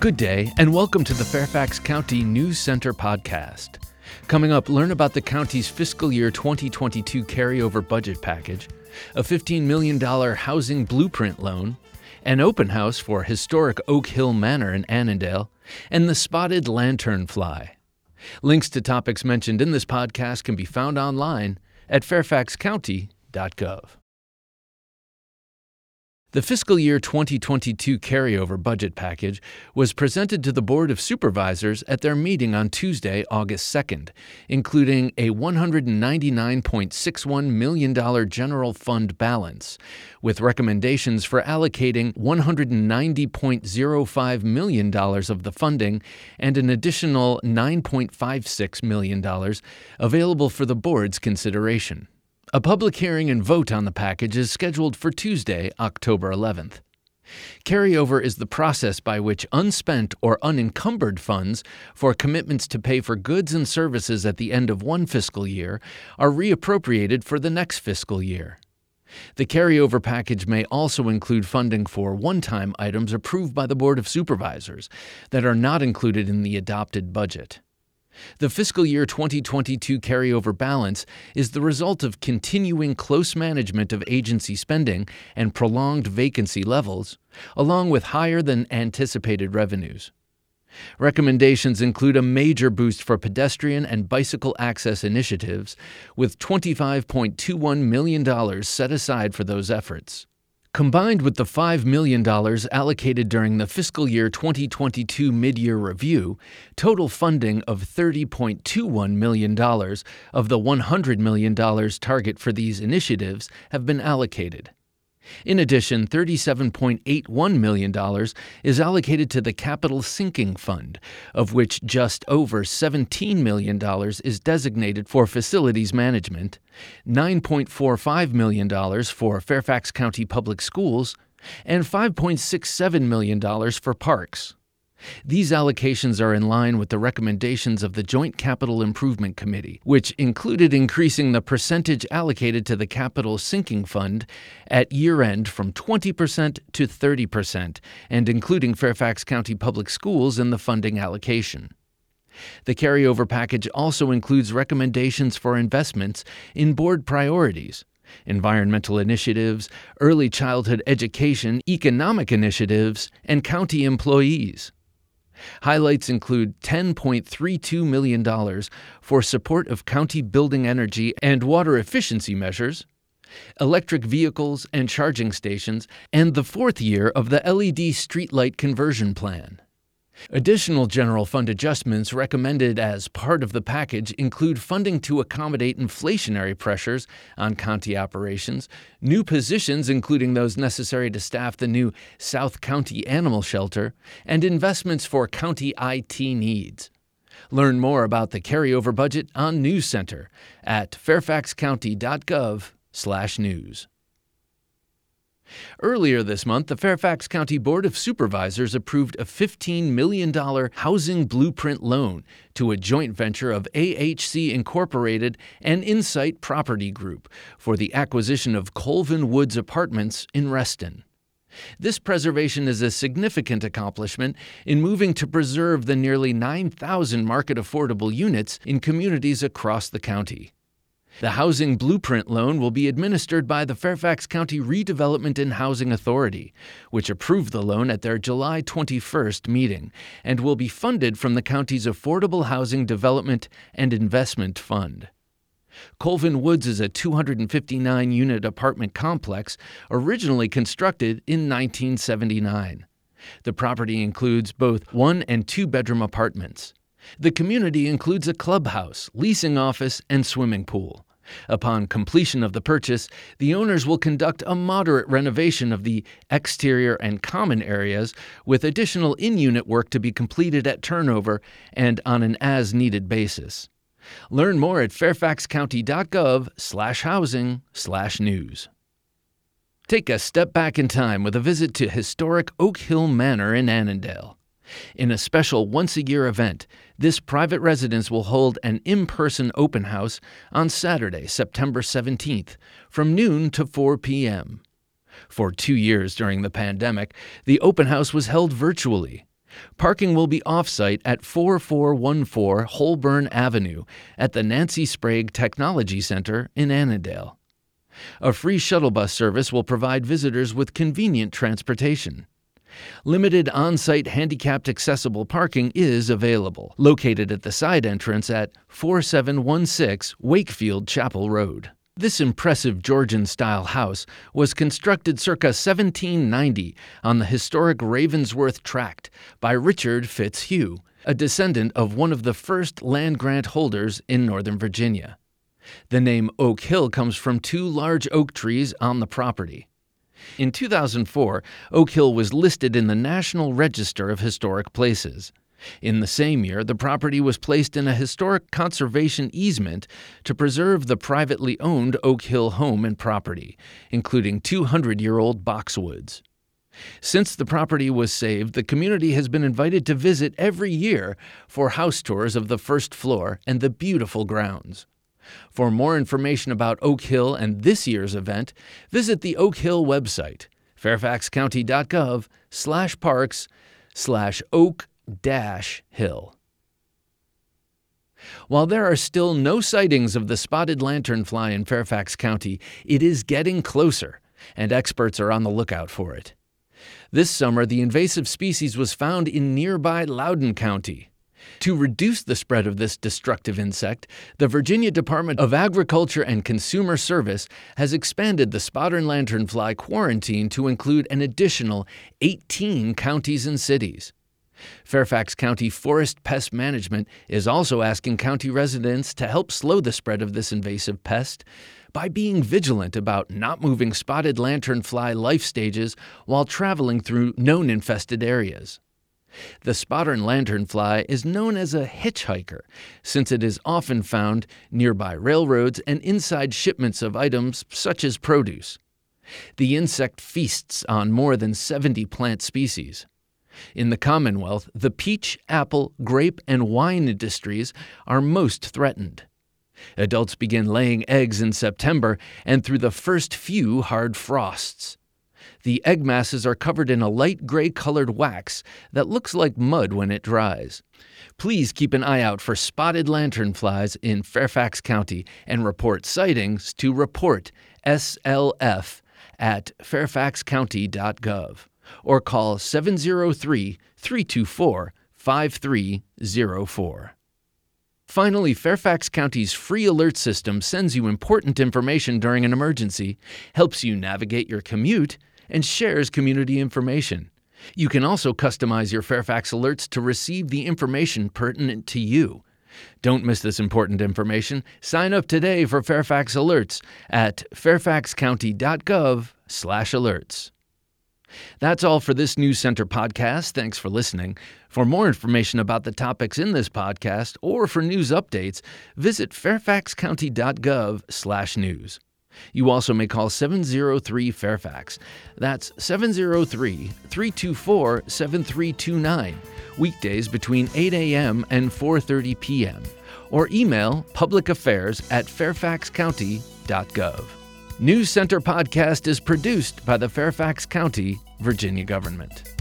Good day, and welcome to the Fairfax County News Center podcast. Coming up, learn about the county's fiscal year 2022 carryover budget package, a $15 million housing blueprint loan, an open house for historic Oak Hill Manor in Annandale, and the Spotted Lanternfly. Links to topics mentioned in this podcast can be found online at fairfaxcounty.gov. The fiscal year 2022 carryover budget package was presented to the Board of Supervisors at their meeting on Tuesday, August 2nd, including a $199.61 million general fund balance, with recommendations for allocating $190.05 million of the funding and an additional $9.56 million available for the Board's consideration. A public hearing and vote on the package is scheduled for Tuesday, October 11th. Carryover is the process by which unspent or unencumbered funds for commitments to pay for goods and services at the end of one fiscal year are reappropriated for the next fiscal year. The carryover package may also include funding for one-time items approved by the Board of Supervisors that are not included in the adopted budget. The fiscal year 2022 carryover balance is the result of continuing close management of agency spending and prolonged vacancy levels, along with higher than anticipated revenues. Recommendations include a major boost for pedestrian and bicycle access initiatives, with $25.21 million set aside for those efforts. Combined with the $5 million allocated during the fiscal year 2022 mid-year review, total funding of $30.21 million of the $100 million target for these initiatives have been allocated. In addition, $37.81 million is allocated to the Capital Sinking Fund, of which just over $17 million is designated for facilities management, $9.45 million for Fairfax County Public Schools, and $5.67 million for parks. These allocations are in line with the recommendations of the Joint Capital Improvement Committee, which included increasing the percentage allocated to the Capital Sinking Fund at year-end from 20% to 30%, and including Fairfax County Public Schools in the funding allocation. The carryover package also includes recommendations for investments in board priorities, environmental initiatives, early childhood education, economic initiatives, and county employees. Highlights include $10.32 million for support of county building energy and water efficiency measures, electric vehicles and charging stations, and the fourth year of the LED streetlight conversion plan. Additional general fund adjustments recommended as part of the package include funding to accommodate inflationary pressures on county operations, new positions including those necessary to staff the new South County Animal Shelter, and investments for county IT needs. Learn more about the carryover budget on News Center at fairfaxcounty.gov/news. Earlier this month, the Fairfax County Board of Supervisors approved a $15 million housing blueprint loan to a joint venture of AHC Incorporated and Insight Property Group for the acquisition of Colvin Woods Apartments in Reston. This preservation is a significant accomplishment in moving to preserve the nearly 9,000 market-affordable units in communities across the county. The Housing Blueprint loan will be administered by the Fairfax County Redevelopment and Housing Authority, which approved the loan at their July 21st meeting, and will be funded from the county's Affordable Housing Development and Investment Fund. Colvin Woods is a 259-unit apartment complex originally constructed in 1979. The property includes both one- and two-bedroom apartments. The community includes a clubhouse, leasing office, and swimming pool. Upon completion of the purchase, the owners will conduct a moderate renovation of the exterior and common areas, with additional in-unit work to be completed at turnover and on an as-needed basis. Learn more at fairfaxcounty.gov/housing/news. Take a step back in time with a visit to historic Oak Hill Manor in Annandale. In a special once-a-year event, this private residence will hold an in-person open house on Saturday, September 17th, from noon to 4 p.m. For 2 years during the pandemic, the open house was held virtually. Parking will be off-site at 4414 Holborn Avenue at the Nancy Sprague Technology Center in Annandale. A free shuttle bus service will provide visitors with convenient transportation. Limited on-site handicapped accessible parking is available, located at the side entrance at 4716 Wakefield Chapel Road. This impressive Georgian-style house was constructed circa 1790 on the historic Ravensworth Tract by Richard Fitzhugh, a descendant of one of the first land-grant holders in Northern Virginia. The name Oak Hill comes from two large oak trees on the property. In 2004, Oak Hill was listed in the National Register of Historic Places. In the same year, the property was placed in a historic conservation easement to preserve the privately owned Oak Hill home and property, including 200-year-old boxwoods. Since the property was saved, the community has been invited to visit every year for house tours of the first floor and the beautiful grounds. For more information about Oak Hill and this year's event, visit the Oak Hill website, fairfaxcounty.gov/parks/oak-hill. While there are still no sightings of the spotted lanternfly in Fairfax County, it is getting closer, and experts are on the lookout for it. This summer, the invasive species was found in nearby Loudoun County. To reduce the spread of this destructive insect, the Virginia Department of Agriculture and Consumer Service has expanded the spotted lanternfly quarantine to include an additional 18 counties and cities. Fairfax County Forest Pest Management is also asking county residents to help slow the spread of this invasive pest by being vigilant about not moving spotted lanternfly life stages while traveling through known infested areas. The spotted lanternfly is known as a hitchhiker, since it is often found nearby railroads and inside shipments of items such as produce. The insect feasts on more than 70 plant species. In the Commonwealth, the peach, apple, grape, and wine industries are most threatened. Adults begin laying eggs in September and through the first few hard frosts. The egg masses are covered in a light gray-colored wax that looks like mud when it dries. Please keep an eye out for spotted lanternflies in Fairfax County and report sightings to report SLF@fairfaxcounty.gov or call 703-324-5304. Finally, Fairfax County's free alert system sends you important information during an emergency, helps you navigate your commute, and shares community information. You can also customize your Fairfax alerts to receive the information pertinent to you. Don't miss this important information. Sign up today for Fairfax Alerts at fairfaxcounty.gov/alerts. That's all for this News Center podcast. Thanks for listening. For more information about the topics in this podcast or for news updates, visit fairfaxcounty.gov/news. You also may call 703-FAIRFAX. That's 703-324-7329, weekdays between 8 a.m. and 4:30 p.m., or email publicaffairs@fairfaxcounty.gov. News Center Podcast is produced by the Fairfax County, Virginia government.